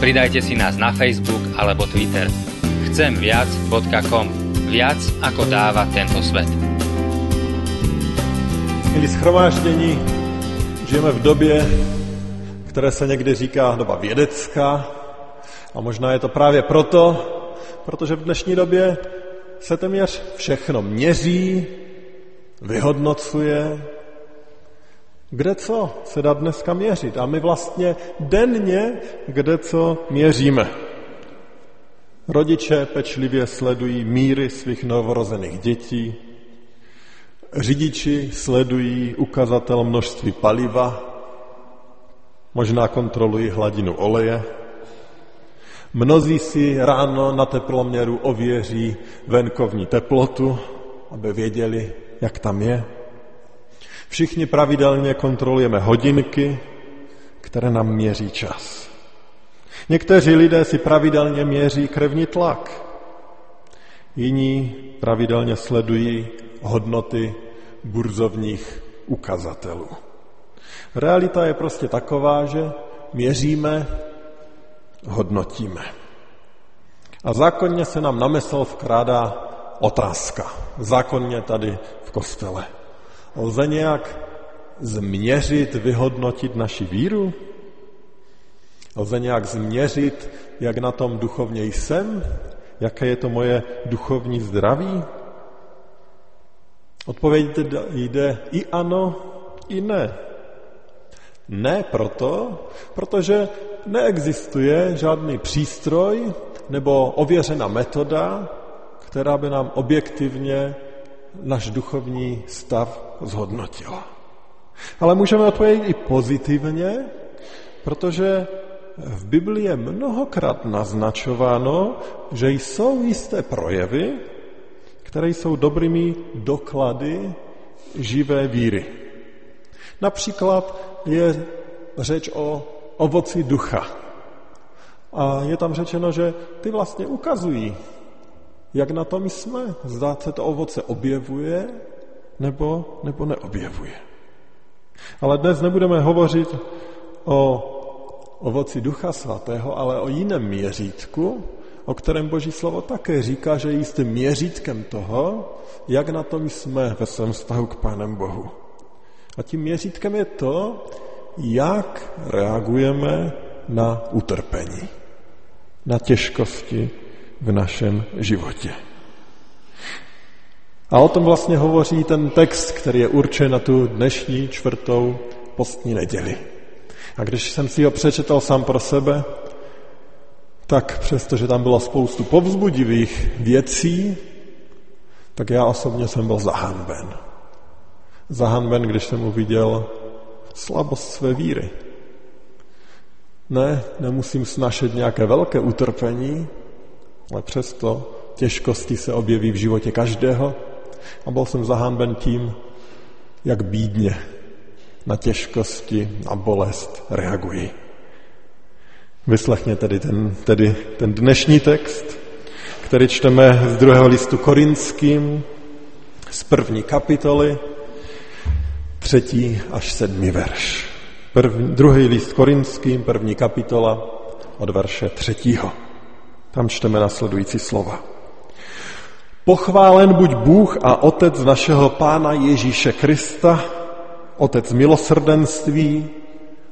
Pridajte si nás na Facebook alebo Twitter. chcemviac.com. Viac ako dáva tento svet. Milí schromáždení, žijeme v době, které se někdy říká doba vědecká, a možná je to právě proto, protože v dnešní době se téměř všechno měří, vyhodnocuje. Kde co se dá dneska měřit? A my vlastně denně kde co měříme. Rodiče pečlivě sledují míry svých novorozených dětí, řidiči sledují ukazatel množství paliva, možná kontrolují hladinu oleje. Mnozí si ráno na teploměru ověří venkovní teplotu, aby věděli, jak tam je. Všichni pravidelně kontrolujeme hodinky, které nám měří čas. Někteří lidé si pravidelně měří krevní tlak. Jiní pravidelně sledují hodnoty burzovních ukazatelů. Realita je prostě taková, že měříme, hodnotíme. A zákonně se nám na mysl vkrádá otázka. Zákonně tady v kostele. Lze nějak změřit, vyhodnotit naši víru? Lze nějak změřit, jak na tom duchovně jsem? Jaké je to moje duchovní zdraví? Odpověď jde i ano, i ne. Ne proto, protože neexistuje žádný přístroj nebo ověřená metoda, která by nám objektivně náš duchovní stav zhodnotila. Ale můžeme odpovědět i pozitivně, protože v Biblii je mnohokrát naznačováno, že jsou jisté projevy, které jsou dobrými doklady živé víry. Například je řeč o ovoci ducha. A je tam řečeno, že ty vlastně ukazují, jak na tom jsme. Zdá se to ovoce objevuje nebo neobjevuje. Ale dnes nebudeme hovořit o ovoci Ducha Svatého, ale o jiném měřítku, o kterém Boží slovo také říká, že je jistým měřítkem toho, jak na tom jsme ve svém vztahu k Pánem Bohu. A tím měřítkem je to, jak reagujeme na utrpení, na těžkosti v našem životě. A o tom vlastně hovoří ten text, který je určen na tu dnešní čtvrtou postní neděli. A když jsem si ho přečetal sám pro sebe, tak přestože tam bylo spoustu povzbudivých věcí, tak já osobně jsem byl zahanben. Zahanben, když jsem uviděl slabost své víry. Ne, nemusím snašet nějaké velké utrpení, ale přesto těžkosti se objeví v životě každého a byl jsem zahanben tím, jak bídně na těžkosti, na bolest reagují. Vyslechně tedy ten dnešní text, který čteme z 2. listu Korinským, z 1. kapitoly, 3. až 7. verš. 2. list Korinským, 1. kapitola, od verše 3. Tam čteme následující slova. Pochválen buď Bůh a Otec našeho Pána Ježíše Krista, Otec milosrdenství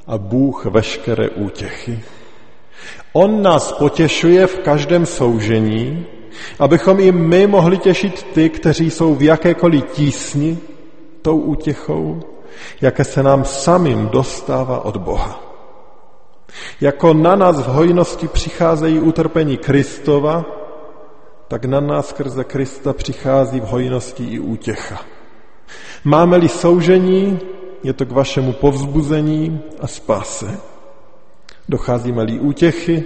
a Bůh veškeré útěchy. On nás potěšuje v každém soužení, abychom i my mohli těšit ty, kteří jsou v jakékoliv tísni tou útěchou, jaké se nám samým dostává od Boha. Jako na nás v hojnosti přicházejí utrpení Kristova, tak na nás skrze Krista přichází v hojnosti i útěcha. Máme-li soužení, je to k vašemu povzbuzení a spáse. Docházíme-li útěchy,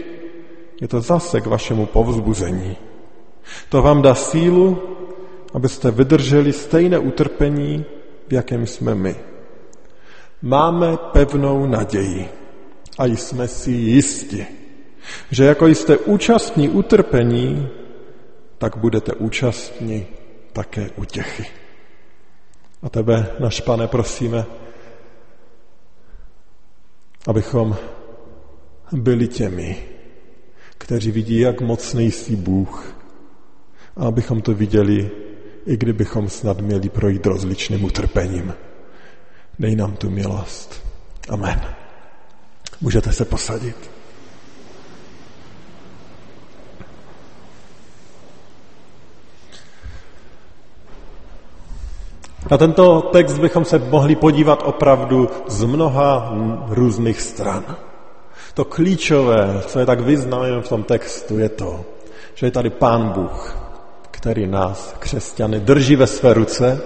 je to zase k vašemu povzbuzení. To vám dá sílu, abyste vydrželi stejné utrpení, v jakém jsme my. Máme pevnou naději a jsme si jisti, že jako jste účastní utrpení, tak budete účastní také útěchy. A tebe, náš Pane, prosíme, abychom byli těmi, kteří vidí, jak mocný jsi Bůh, a abychom to viděli, i kdybychom snad měli projít rozličným utrpením. Dej nám tu milost. Amen. Můžete se posadit. Na tento text bychom se mohli podívat opravdu z mnoha různých stran. To klíčové, co je tak vyznáme v tom textu, je to, že je tady Pán Bůh, který nás, křesťany, drží ve své ruce,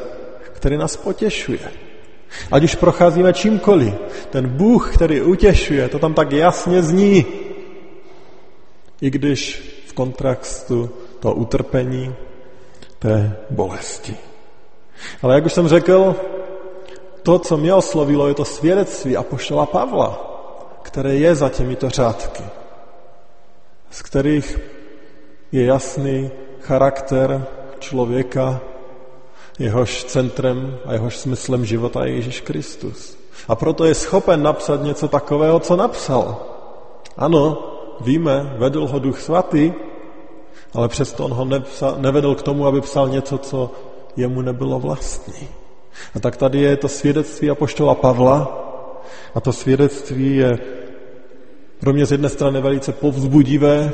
který nás potěšuje. Ať už procházíme čímkoliv, ten Bůh, který utěšuje, to tam tak jasně zní. I když v kontrastu toho utrpení, té bolesti. Ale jak už jsem řekl, to, co mě oslovilo, je to svědectví apoštola Pavla, které je za těmito řádky, z kterých je jasný charakter člověka, jehož centrem a jehož smyslem života je Ježíš Kristus. A proto je schopen napsat něco takového, co napsal. Ano, víme, vedl ho Duch Svatý, ale přesto on ho nevedl k tomu, aby psal něco, co jemu nebylo vlastní. A tak tady je to svědectví apoštola Pavla a to svědectví je pro mě z jedné strany velice povzbudivé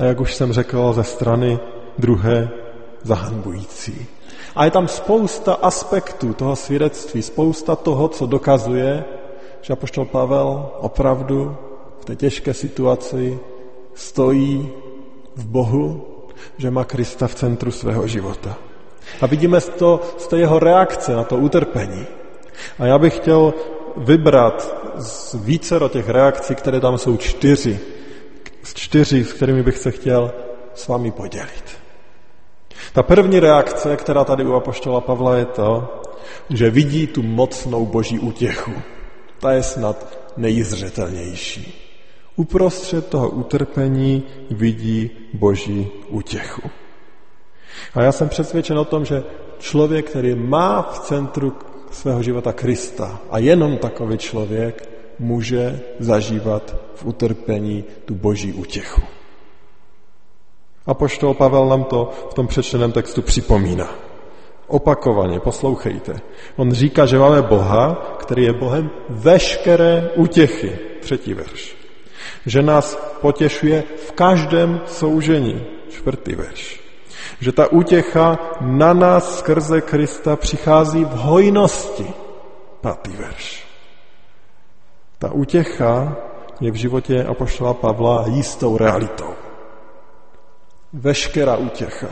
a jak už jsem řekl, ze strany druhé zahanbující. A je tam spousta aspektů toho svědectví, spousta toho, co dokazuje, že apoštol Pavel opravdu v té těžké situaci stojí v Bohu, že má Krista v centru svého života. A vidíme to z té jeho reakce na to utrpení. A já bych chtěl vybrat z vícero těch reakcí, které tam jsou čtyři, s kterými bych se chtěl s vámi podělit. Ta první reakce, která tady u apoštola Pavla je to, že vidí tu mocnou boží útěchu. Ta je snad nejzřetelnější. Uprostřed toho utrpení vidí boží útěchu. A já jsem přesvědčen o tom, že člověk, který má v centru svého života Krista a jenom takový člověk může zažívat v utrpení tu boží útěchu. Apoštol Pavel nám to v tom přečteném textu připomíná. Opakovaně, poslouchejte. On říká, že máme Boha, který je Bohem veškeré útěchy. 3. verš. Že nás potěšuje v každém soužení. 4. verš. Že ta útěcha na nás skrze Krista přichází v hojnosti. 5. verš. Ta útěcha je v životě apoštola Pavla jistou realitou. Veškerá útěcha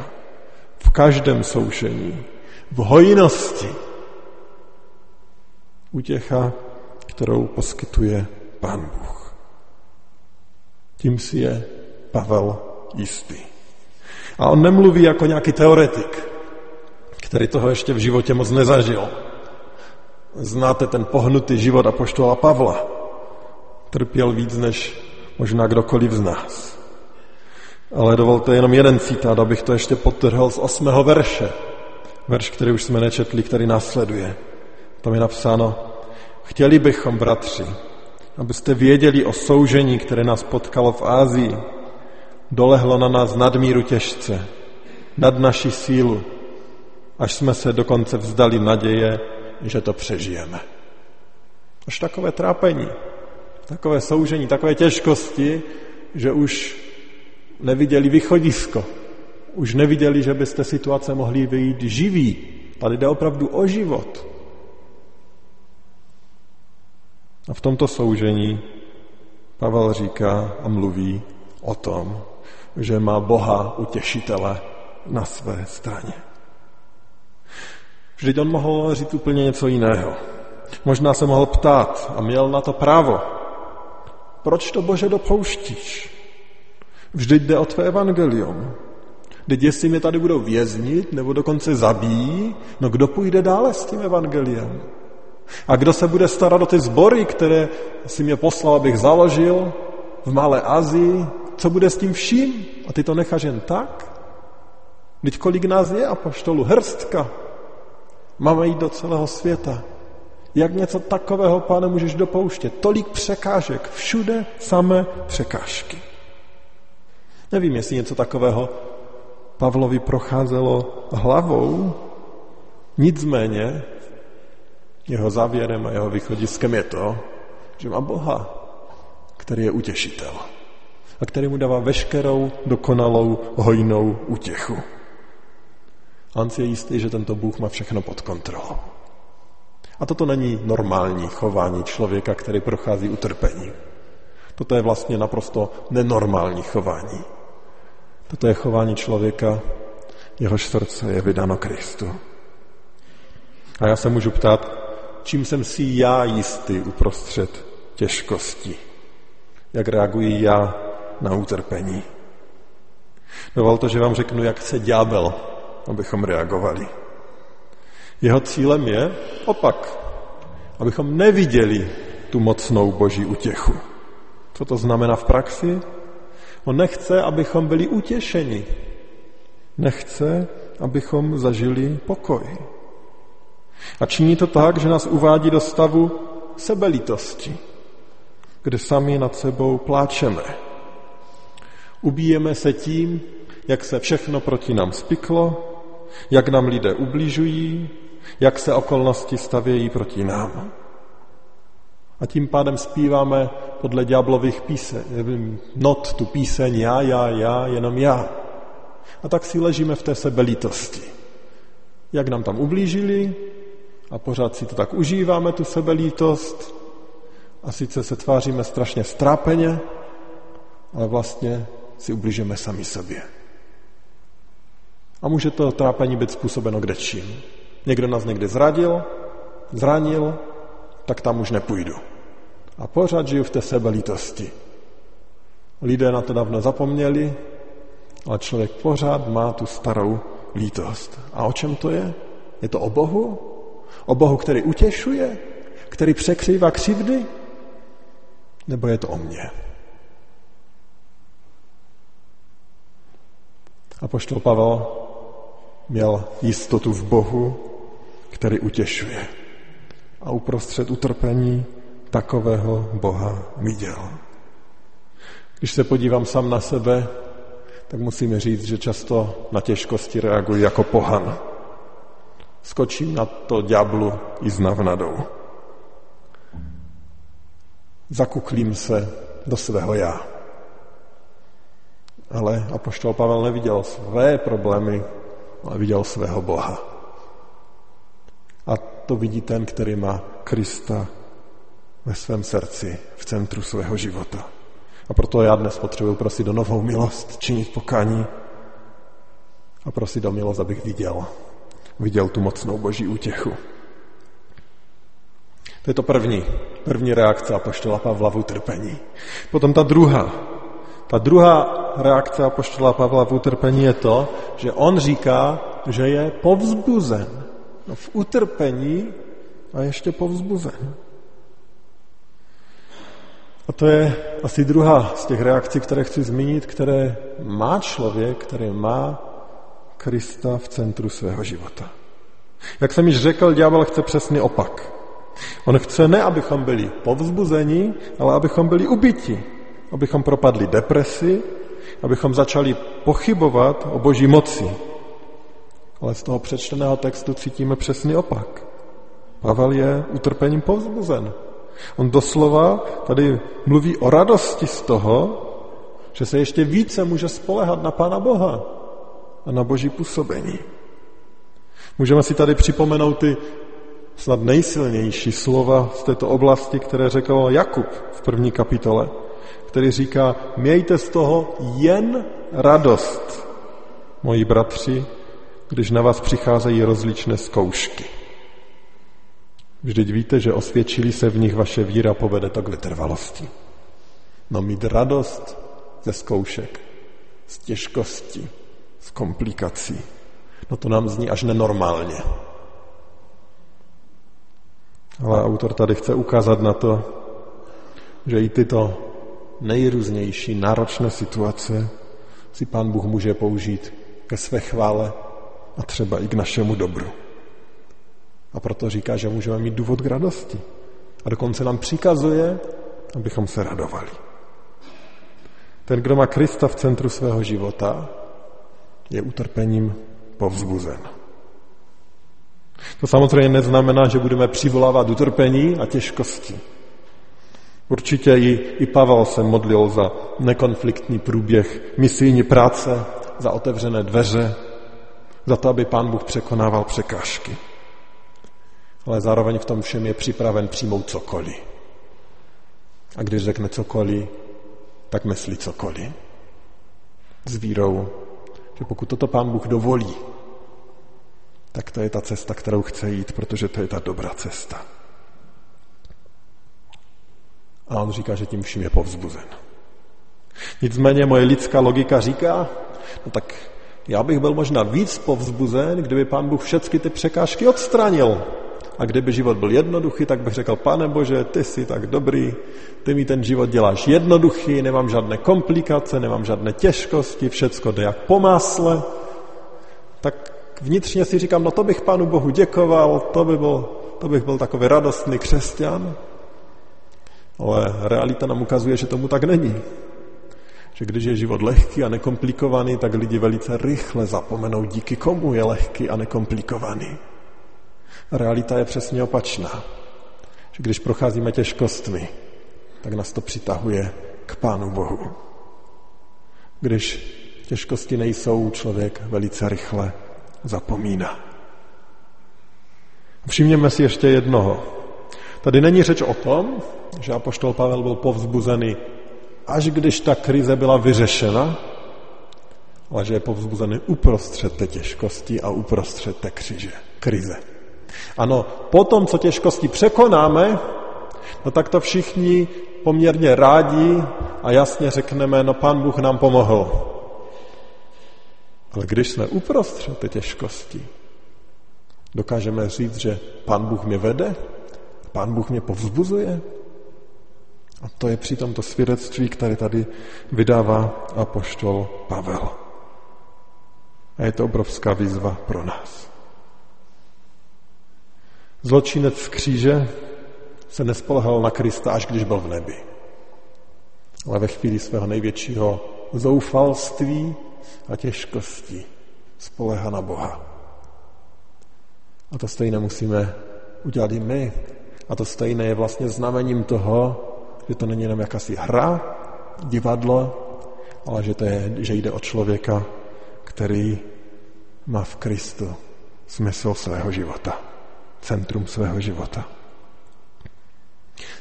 v každém soužení, v hojnosti. Útěcha, kterou poskytuje Pán Bůh. Tím si je Pavel jistý. A on nemluví jako nějaký teoretik, který toho ještě v životě moc nezažil. Znáte ten pohnutý život apoštola Pavla. Trpěl víc než možná kdokoliv z nás. Ale dovolte jenom jeden citát, abych to ještě podtrhl z 8. verše. Verš, který už jsme nečetli, který následuje. Tam je napsáno: Chtěli bychom, bratři, abyste věděli o soužení, které nás potkalo v Asii. Dolehlo na nás nadmíru těžce, nad naši sílu, až jsme se dokonce vzdali naděje, že to přežijeme. Až takové trápení, takové soužení, takové těžkosti, že už neviděli východisko, už neviděli, že by z té situace mohli vyjít živí. Tady jde opravdu o život. A v tomto soužení Pavel říká a mluví o tom, že má Boha utěšitele na své straně. Vždyť on mohl říct úplně něco jiného. Možná se mohl ptát a měl na to právo. Proč to, Bože, dopouštíš? Vždyť jde o tvé evangelium. Vždyť jestli mě tady budou věznit nebo dokonce zabijí, no kdo půjde dále s tím evangeliem? A kdo se bude starat o ty sbory, které si mě poslal, abych založil v Malé Asii? Co bude s tím vším? A ty to necháš jen tak? Vždyť kolik nás je apoštolů? Hrstka. Máme jít do celého světa. Jak něco takového, Pane, můžeš dopouštět? Tolik překážek, všude samé překážky. Nevím, jestli něco takového Pavlovi procházelo hlavou, nicméně jeho závěrem a jeho východiskem je to, že má Boha, který je utěšitel a který mu dává veškerou dokonalou hojnou útěchu. A on si je jistý, že tento Bůh má všechno pod kontrolou. A toto není normální chování člověka, který prochází utrpení. Toto je vlastně naprosto nenormální chování. Toto je chování člověka, jehož srdce je vydáno Kristu. A já se můžu ptát, čím jsem si já jistý uprostřed těžkosti? Jak reaguji já na utrpení? Dovolte, že vám řeknu, jak chce ďábel, abychom reagovali. Jeho cílem je opak, abychom neviděli tu mocnou boží útěchu. Co to znamená v praxi? On nechce, abychom byli utěšeni. Nechce, abychom zažili pokoj. A činí to tak, že nás uvádí do stavu sebelitosti, kde sami nad sebou pláčeme. Ubíjeme se tím, jak se všechno proti nám spiklo, jak nám lidé ubližují, jak se okolnosti stavějí proti nám. A tím pádem zpíváme podle ďáblových not tu píseň já, jenom já. A tak si ležíme v té sebelítosti. Jak nám tam ublížili a pořád si to tak užíváme, tu sebelítost, a sice se tváříme strašně strápeně, ale vlastně si ublížíme sami sobě. A může to trápení být způsobeno kdečím. Někdo nás někdy zranil, tak tam už nepůjdu. A pořád žiju v té sebelítosti. Lidé na to dávno zapomněli, ale člověk pořád má tu starou lítost. A o čem to je? Je to o Bohu? O Bohu, který utěšuje? Který překrývá křivdy? Nebo je to o mně? Apoštol Pavel měl jistotu v Bohu, který utěšuje. A uprostřed utrpení takového Boha viděl. Když se podívám sám na sebe, tak musím říct, že často na těžkosti reaguji jako pohan. Skočím na to ďáblu i s navnadou. Zakuklím se do svého já. Ale apoštol Pavel neviděl své problémy, ale viděl svého Boha. A to vidí ten, který má Krista ve svém srdci, v centru svého života. A proto já dnes potřebuji prosit o novou milost, činit pokání a prosit o milost, abych viděl tu mocnou boží útěchu. To je to první reakce apoštola Pavla v utrpení. Potom ta druhá reakce apoštola Pavla v utrpení je to, že on říká, že je povzbuzen. V utrpení a ještě povzbuzen. A to je asi druhá z těch reakcí, které chci zmínit, které má člověk, který má Krista v centru svého života. Jak jsem již řekl, ďábel chce přesný opak. On chce ne, abychom byli povzbuzeni, ale abychom byli ubiti, abychom propadli depresi, abychom začali pochybovat o boží moci. Ale z toho přečteného textu cítíme přesný opak. Pavel je utrpením povzbuzen. On doslova tady mluví o radosti z toho, že se ještě více může spolehat na Pána Boha a na boží působení. Můžeme si tady připomenout ty snad nejsilnější slova z této oblasti, které řekl Jakub v 1. kapitole, který říká: mějte z toho jen radost, moji bratři, když na vás přicházejí rozličné zkoušky. Vždyť víte, že osvědčili se v nich vaše víra, povede to k vytrvalosti. No mít radost ze zkoušek z těžkosti, z komplikací. No to nám zní až nenormálně. Ale autor tady chce ukázat na to, že i tyto nejrůznější náročné situace si Pán Bůh může použít ke své chvále a třeba i k našemu dobru. A proto říká, že můžeme mít důvod k radosti. A dokonce nám přikazuje, abychom se radovali. Ten, kdo má Krista v centru svého života, je utrpením povzbuzen. To samozřejmě neznamená, že budeme přivolávat utrpení a těžkosti. Určitě i Pavel se modlil za nekonfliktní průběh misijní práce, za otevřené dveře, za to, aby Pán Bůh překonával překážky. Ale zároveň v tom všem je připraven přijmout cokoliv. A když řekne cokoliv, tak myslí cokoliv. S vírou, že pokud toto Pán Bůh dovolí, tak to je ta cesta, kterou chce jít, protože to je ta dobrá cesta. A on říká, že tím vším je povzbuzen. Nicméně moje lidská logika říká, no tak já bych byl možná víc povzbuzen, kdyby Pán Bůh všechny ty překážky odstranil. A kdyby život byl jednoduchý, tak bych řekl, Pane Bože, ty jsi tak dobrý, ty mi ten život děláš jednoduchý, nemám žádné komplikace, nemám žádné těžkosti, všecko jde jak po másle. Tak vnitřně si říkám, no to bych Pánu Bohu děkoval, to bych byl takový radostný křesťan. Ale realita nám ukazuje, že tomu tak není. Že když je život lehký a nekomplikovaný, tak lidi velice rychle zapomenou, díky komu je lehký a nekomplikovaný. Realita je přesně opačná. Že když procházíme těžkostmi, tak nás to přitahuje k Pánu Bohu. Když těžkosti nejsou, člověk velice rychle zapomíná. Všimněme si ještě jednoho. Tady není řeč o tom, že apoštol Pavel byl povzbuzený, až když ta krize byla vyřešena, ale že je povzbuzený uprostřed té těžkosti a uprostřed té krize. Ano, potom, co těžkosti překonáme, no tak to všichni poměrně rádi a jasně řekneme, no Pán Bůh nám pomohl. Ale když jsme uprostřed té těžkosti, dokážeme říct, že Pán Bůh mě vede, Pán Bůh mě povzbuzuje. A to je přitom to svědectví, které tady vydává apoštol Pavel. A je to obrovská výzva pro nás. Zločinec z kříže se nespolehal na Krista, až když byl v nebi. Ale ve chvíli svého největšího zoufalství a těžkosti spolehá na Boha. A to stejné musíme udělat i my. A to stejné je vlastně znamením toho, že to není jenom jakási hra, divadlo, ale že jde o člověka, který má v Kristu smysl svého života, centrum svého života.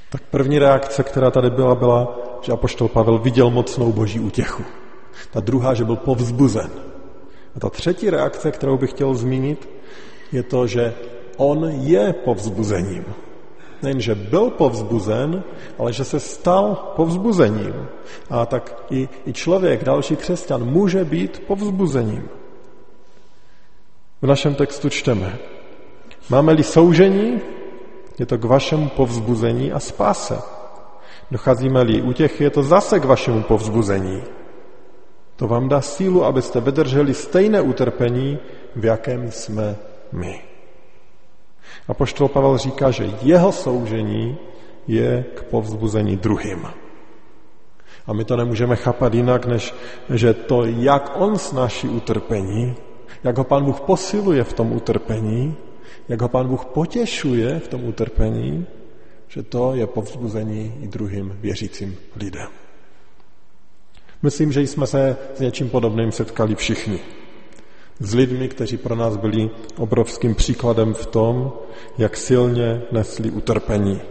Tak první reakce, která tady byla, že apoštol Pavel viděl mocnou boží útěchu. Ta druhá, že byl povzbuzen. A ta třetí reakce, kterou bych chtěl zmínit, je to, že on je povzbuzením. Nejenže byl povzbuzen, ale že se stal povzbuzením. A tak i člověk, další křesťan, může být povzbuzením. V našem textu čteme. Máme-li soužení, je to k vašemu povzbuzení a spáse. Docházíme-li útěchy, je to zase k vašemu povzbuzení. To vám dá sílu, abyste vydrželi stejné utrpení, v jakém jsme my. Apoštol Pavel říká, že jeho soužení je k povzbuzení druhým. A my to nemůžeme chápat jinak, než že to, jak on snáší utrpení, jak ho Pán Bůh posiluje v tom utrpení, jak ho Pán Bůh potěšuje v tom utrpení, že to je povzbuzení i druhým věřícím lidem. Myslím, že jsme se s něčím podobným setkali všichni. S lidmi, kteří pro nás byli obrovským příkladem v tom, jak silně nesli utrpení.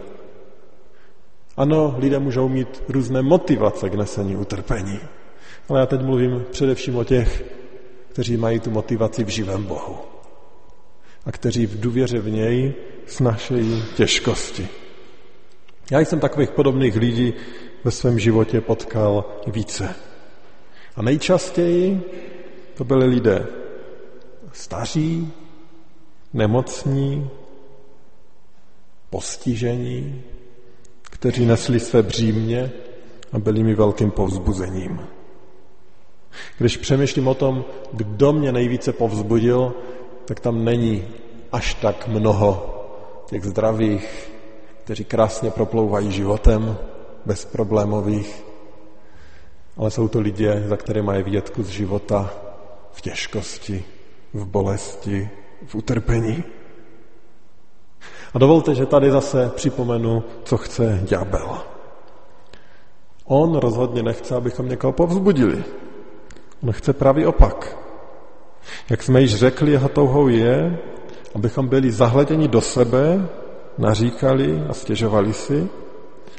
Ano, lidé můžou mít různé motivace k nesení utrpení, ale já teď mluvím především o těch, kteří mají tu motivaci v živém Bohu a kteří v důvěře v něj snášejí těžkosti. Já jsem takových podobných lidí ve svém životě potkal více. A nejčastěji to byli lidé staří, nemocní, postižení, kteří nesli své břímě a byli mi velkým povzbuzením. Když přemýšlím o tom, kdo mě nejvíce povzbudil, tak tam není až tak mnoho těch zdravých, kteří krásně proplouvají životem, bezproblémových, ale jsou to lidé, za které mají vidět kus života v těžkosti, v bolesti, v utrpení. A dovolte, že tady zase připomenu, co chce ďábel. On rozhodně nechce, abychom někoho povzbudili. On chce pravý opak. Jak jsme již řekli, jeho touhou je, abychom byli zahleděni do sebe, naříkali a stěžovali si.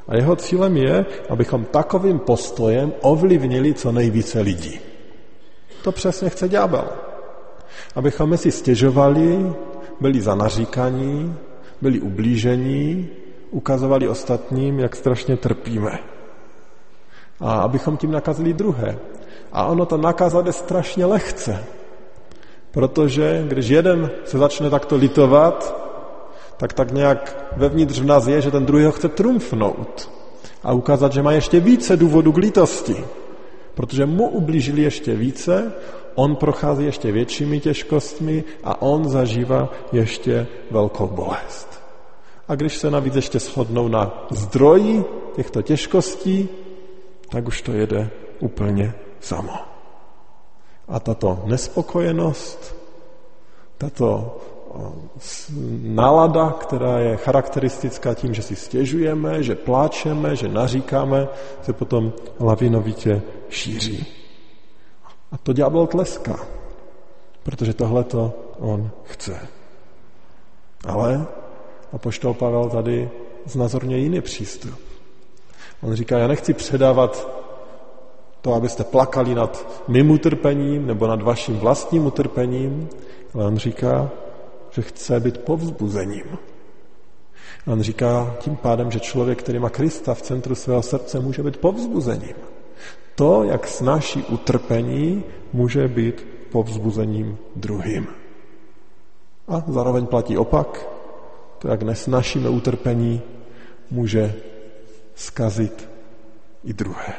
A jeho cílem je, abychom takovým postojem ovlivnili co nejvíce lidí. To přesně chce ďábel. Abychom si stěžovali, byli zanaříkaní, byli ublížení, ukazovali ostatním, jak strašně trpíme. A abychom tím nakazili druhé. A ono to nakazat je strašně lehce. Protože když jeden se začne takto litovat, tak nějak vevnitř v nás je, že ten druhý ho chce trumfnout a ukázat, že má ještě více důvodu k lítosti. Protože mu ublížili ještě více, on prochází ještě většími těžkostmi a on zažívá ještě velkou bolest. A když se navíc ještě shodnou na zdroji těchto těžkostí, tak už to jede úplně samo. A tato nespokojenost, tato nálada, která je charakteristická tím, že si stěžujeme, že pláčeme, že naříkáme, se potom lavinovitě šíří. A to ďábel tleská, protože tohleto on chce. Ale apoštol Pavel tady znázorňuje jiný přístup. On říká, já nechci předávat to, abyste plakali nad mým utrpením nebo nad vaším vlastním utrpením, ale on říká, že chce být povzbuzením. On říká tím pádem, že člověk, který má Krista v centru svého srdce, může být povzbuzením. To, jak snáší utrpení, může být povzbuzením druhým. A zároveň platí opak. To, jak nesnášíme utrpení, může zkazit i druhé.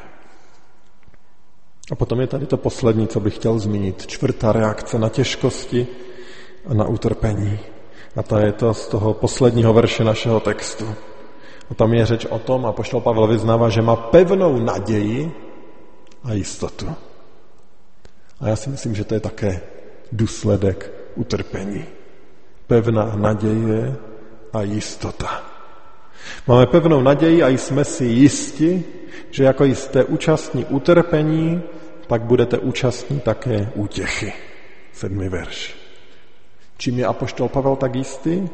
A potom je tady to poslední, co bych chtěl zmínit. Čtvrtá reakce na těžkosti a na utrpení. A to je to z toho posledního verše našeho textu. A tam je řeč o tom, a apoštol Pavel vyznává, že má pevnou naději a jistotu. A já si myslím, že to je také důsledek utrpení. Pevná naděje a jistota. Máme pevnou naději a jsme si jisti, že jako jste účastní utrpení, tak budete účastní také útěchy. 7. verš. Čím je apoštol Pavel tak jistý?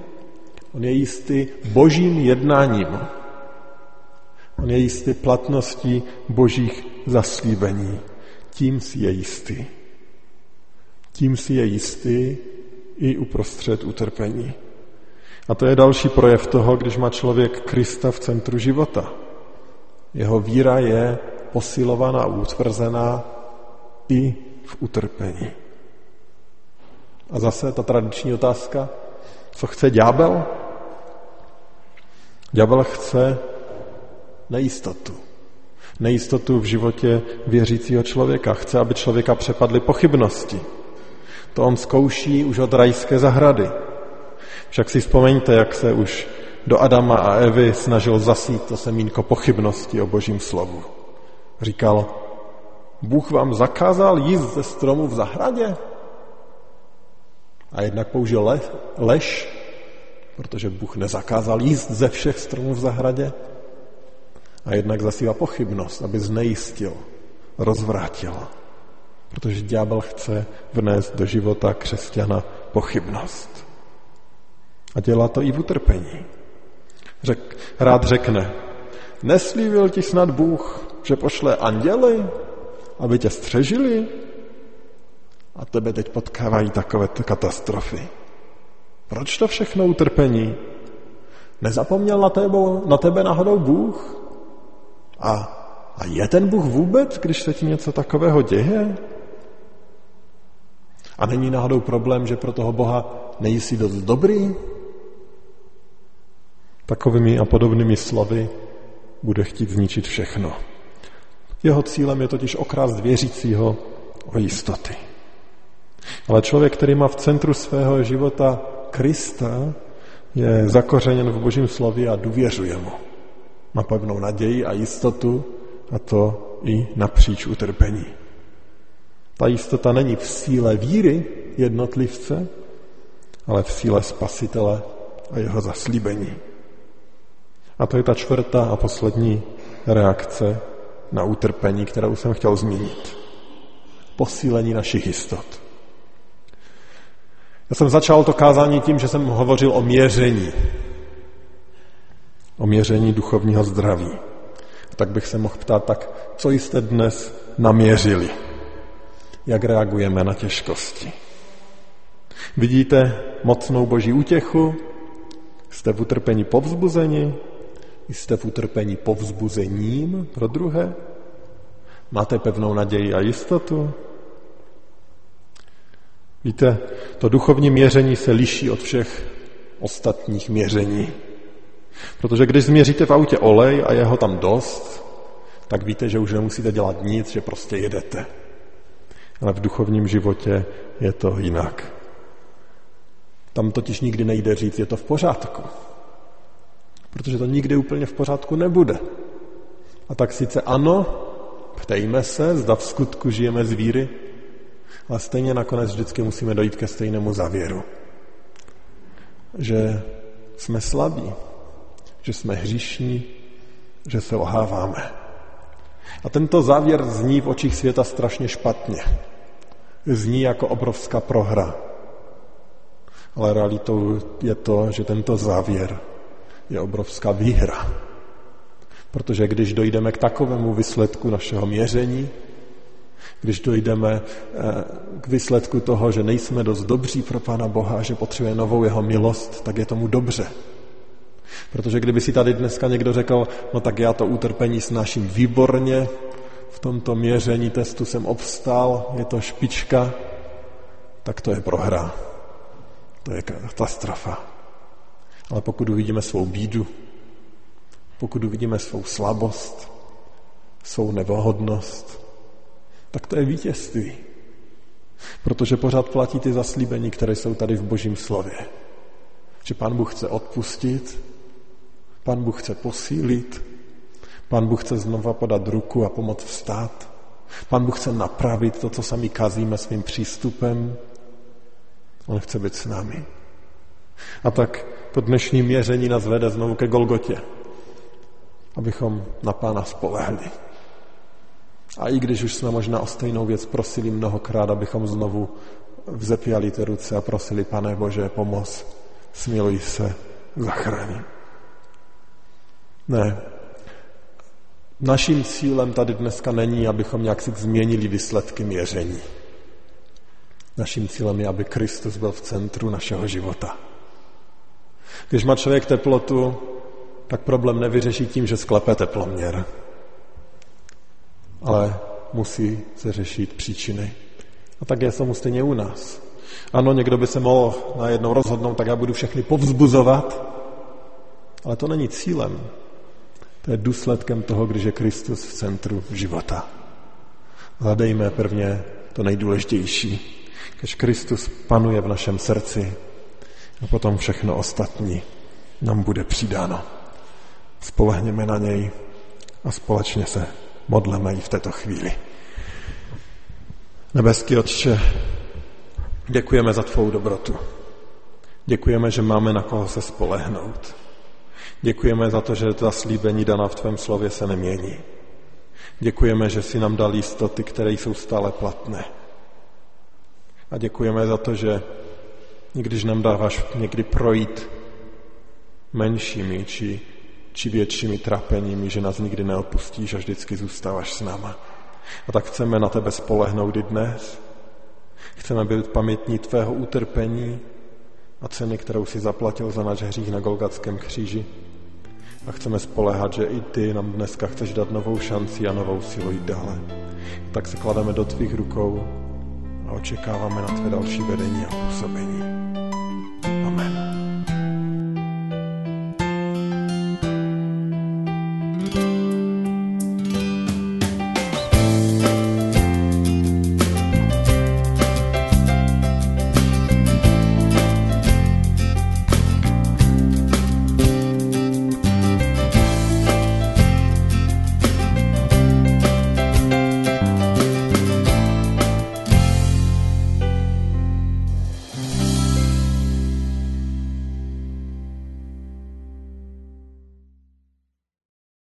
On je jistý božím jednáním. On je jistý platností božích zaslíbení. Tím si je jistý. Tím si je jistý i uprostřed utrpení. A to je další projev toho, když má člověk Krista v centru života. Jeho víra je posilovaná a utvrzená i v utrpení. A zase ta tradiční otázka, co chce ďábel? Ďábel chce nejistotu. Nejistotu v životě věřícího člověka. Chce, aby člověka přepadly pochybnosti. To on zkouší už od rajské zahrady. Však si vzpomeňte, jak se už do Adama a Evy snažil zasít to semínko pochybnosti o božím slovu. Říkal, Bůh vám zakázal jíst ze stromu v zahradě? A jednak použil lež, protože Bůh nezakázal jíst ze všech stromů v zahradě. A jednak zasívá pochybnost, aby znejistil, rozvrátil. Protože ďábel chce vnést do života křesťana pochybnost. A dělá to i v utrpení. Rád řekne, neslíbil ti snad Bůh, že pošle anděly, aby tě střežili? A tebe teď potkávají takové katastrofy. Proč to všechno utrpení? Nezapomněl na tebe náhodou Bůh? A A je ten Bůh vůbec, když se ti něco takového děje? A není náhodou problém, že pro toho Boha nejsi dost dobrý? Takovými a podobnými slovy bude chtít zničit všechno. Jeho cílem je totiž okrást věřícího o jistoty. Ale člověk, který má v centru svého života Krista, je zakořeněn v Božím slově a důvěřuje mu. Má pevnou naději a jistotu, a to i napříč utrpení. Ta jistota není v síle víry jednotlivce, ale v síle Spasitele a jeho zaslíbení. A to je ta čtvrtá a poslední reakce na utrpení, kterou jsem chtěl zmínit. Posílení našich jistot. Já jsem začal to kázání tím, že jsem hovořil o měření. O měření duchovního zdraví. Tak bych se mohl ptát, tak co jste dnes naměřili? Jak reagujeme na těžkosti? Vidíte mocnou Boží útěchu? Jste v utrpení povzbuzeni? Jste v utrpení povzbuzením pro druhé? Máte pevnou naději a jistotu? Víte, to duchovní měření se liší od všech ostatních měření. Protože když změříte v autě olej a je ho tam dost, tak víte, že už nemusíte dělat nic, že prostě jedete. Ale v duchovním životě je to jinak. Tam totiž nikdy nejde říct, je to v pořádku. Protože to nikdy úplně v pořádku nebude. A tak sice ano, ptejme se, zda v skutku žijeme z víry, ale stejně nakonec vždycky musíme dojít ke stejnému závěru. Že jsme slabí, že jsme hříšní, že se oháváme. A tento závěr zní v očích světa strašně špatně. Zní jako obrovská prohra. Ale realitou je to, že tento závěr je obrovská výhra. Protože když dojdeme k takovému výsledku našeho měření, když dojdeme k výsledku toho, že nejsme dost dobří pro Pána Boha, že potřebuje novou jeho milost, tak je tomu dobře. Protože kdyby si tady dneska někdo řekl, no tak já to utrpení snáším výborně, v tomto měření testu jsem obstál, je to špička, tak to je prohra. To je katastrofa. Ale pokud uvidíme svou bídu, pokud uvidíme svou slabost, svou nevhodnost, tak to je vítězství. Protože pořád platí ty zaslíbení, které jsou tady v Božím slově. Že Pán Bůh chce odpustit, Pán Bůh chce posílit, Pán Bůh chce znova podat ruku a pomoct vstát, Pán Bůh chce napravit to, co sami kazíme svým přístupem. On chce být s námi. A tak to dnešní měření nás vede znovu ke Golgotě, abychom na Pána spolehli. A i když už jsme možná o stejnou věc prosili mnohokrát, abychom znovu vzepjali ty ruce a prosili, Pane Bože, pomoz, smiluj se, zachraň. Ne, naším cílem tady dneska není, abychom nějak si změnili výsledky měření. Naším cílem je, aby Kristus byl v centru našeho života. Když má člověk teplotu, tak problém nevyřeší tím, že sklepe teploměr. Ale musí se řešit příčiny. A tak je tomu stejně u nás. Ano, někdo by se mohl najednou rozhodnout, tak já budu všechny povzbuzovat, ale to není cílem. To je důsledkem toho, když je Kristus v centru života. Hledejme prvně to nejdůležitější. Když Kristus panuje v našem srdci a potom všechno ostatní nám bude přidáno. Spolehněme na něj a společně se modleme i v této chvíli. Nebeský Otče, děkujeme za tvou dobrotu. Děkujeme, že máme na koho se spolehnout. Děkujeme za to, že ta slíbení daná v tvém slově se nemění. Děkujeme, že jsi nám dal jistoty, které jsou stále platné. A děkujeme za to, že když nám dáváš někdy projít menšími či většími trápeními, že nás nikdy neopustíš a vždycky zůstáváš s náma. A tak chceme na tebe spolehnout i dnes. Chceme být pamětní tvého utrpení a ceny, kterou si zaplatil za náš hřích na Golgatském kříži. a chceme spoléhat, že i ty nám dneska chceš dát novou šanci a novou silu jít dále. Tak se klademe do tvých rukou a očekáváme na tvé další vedení a působení. Amen.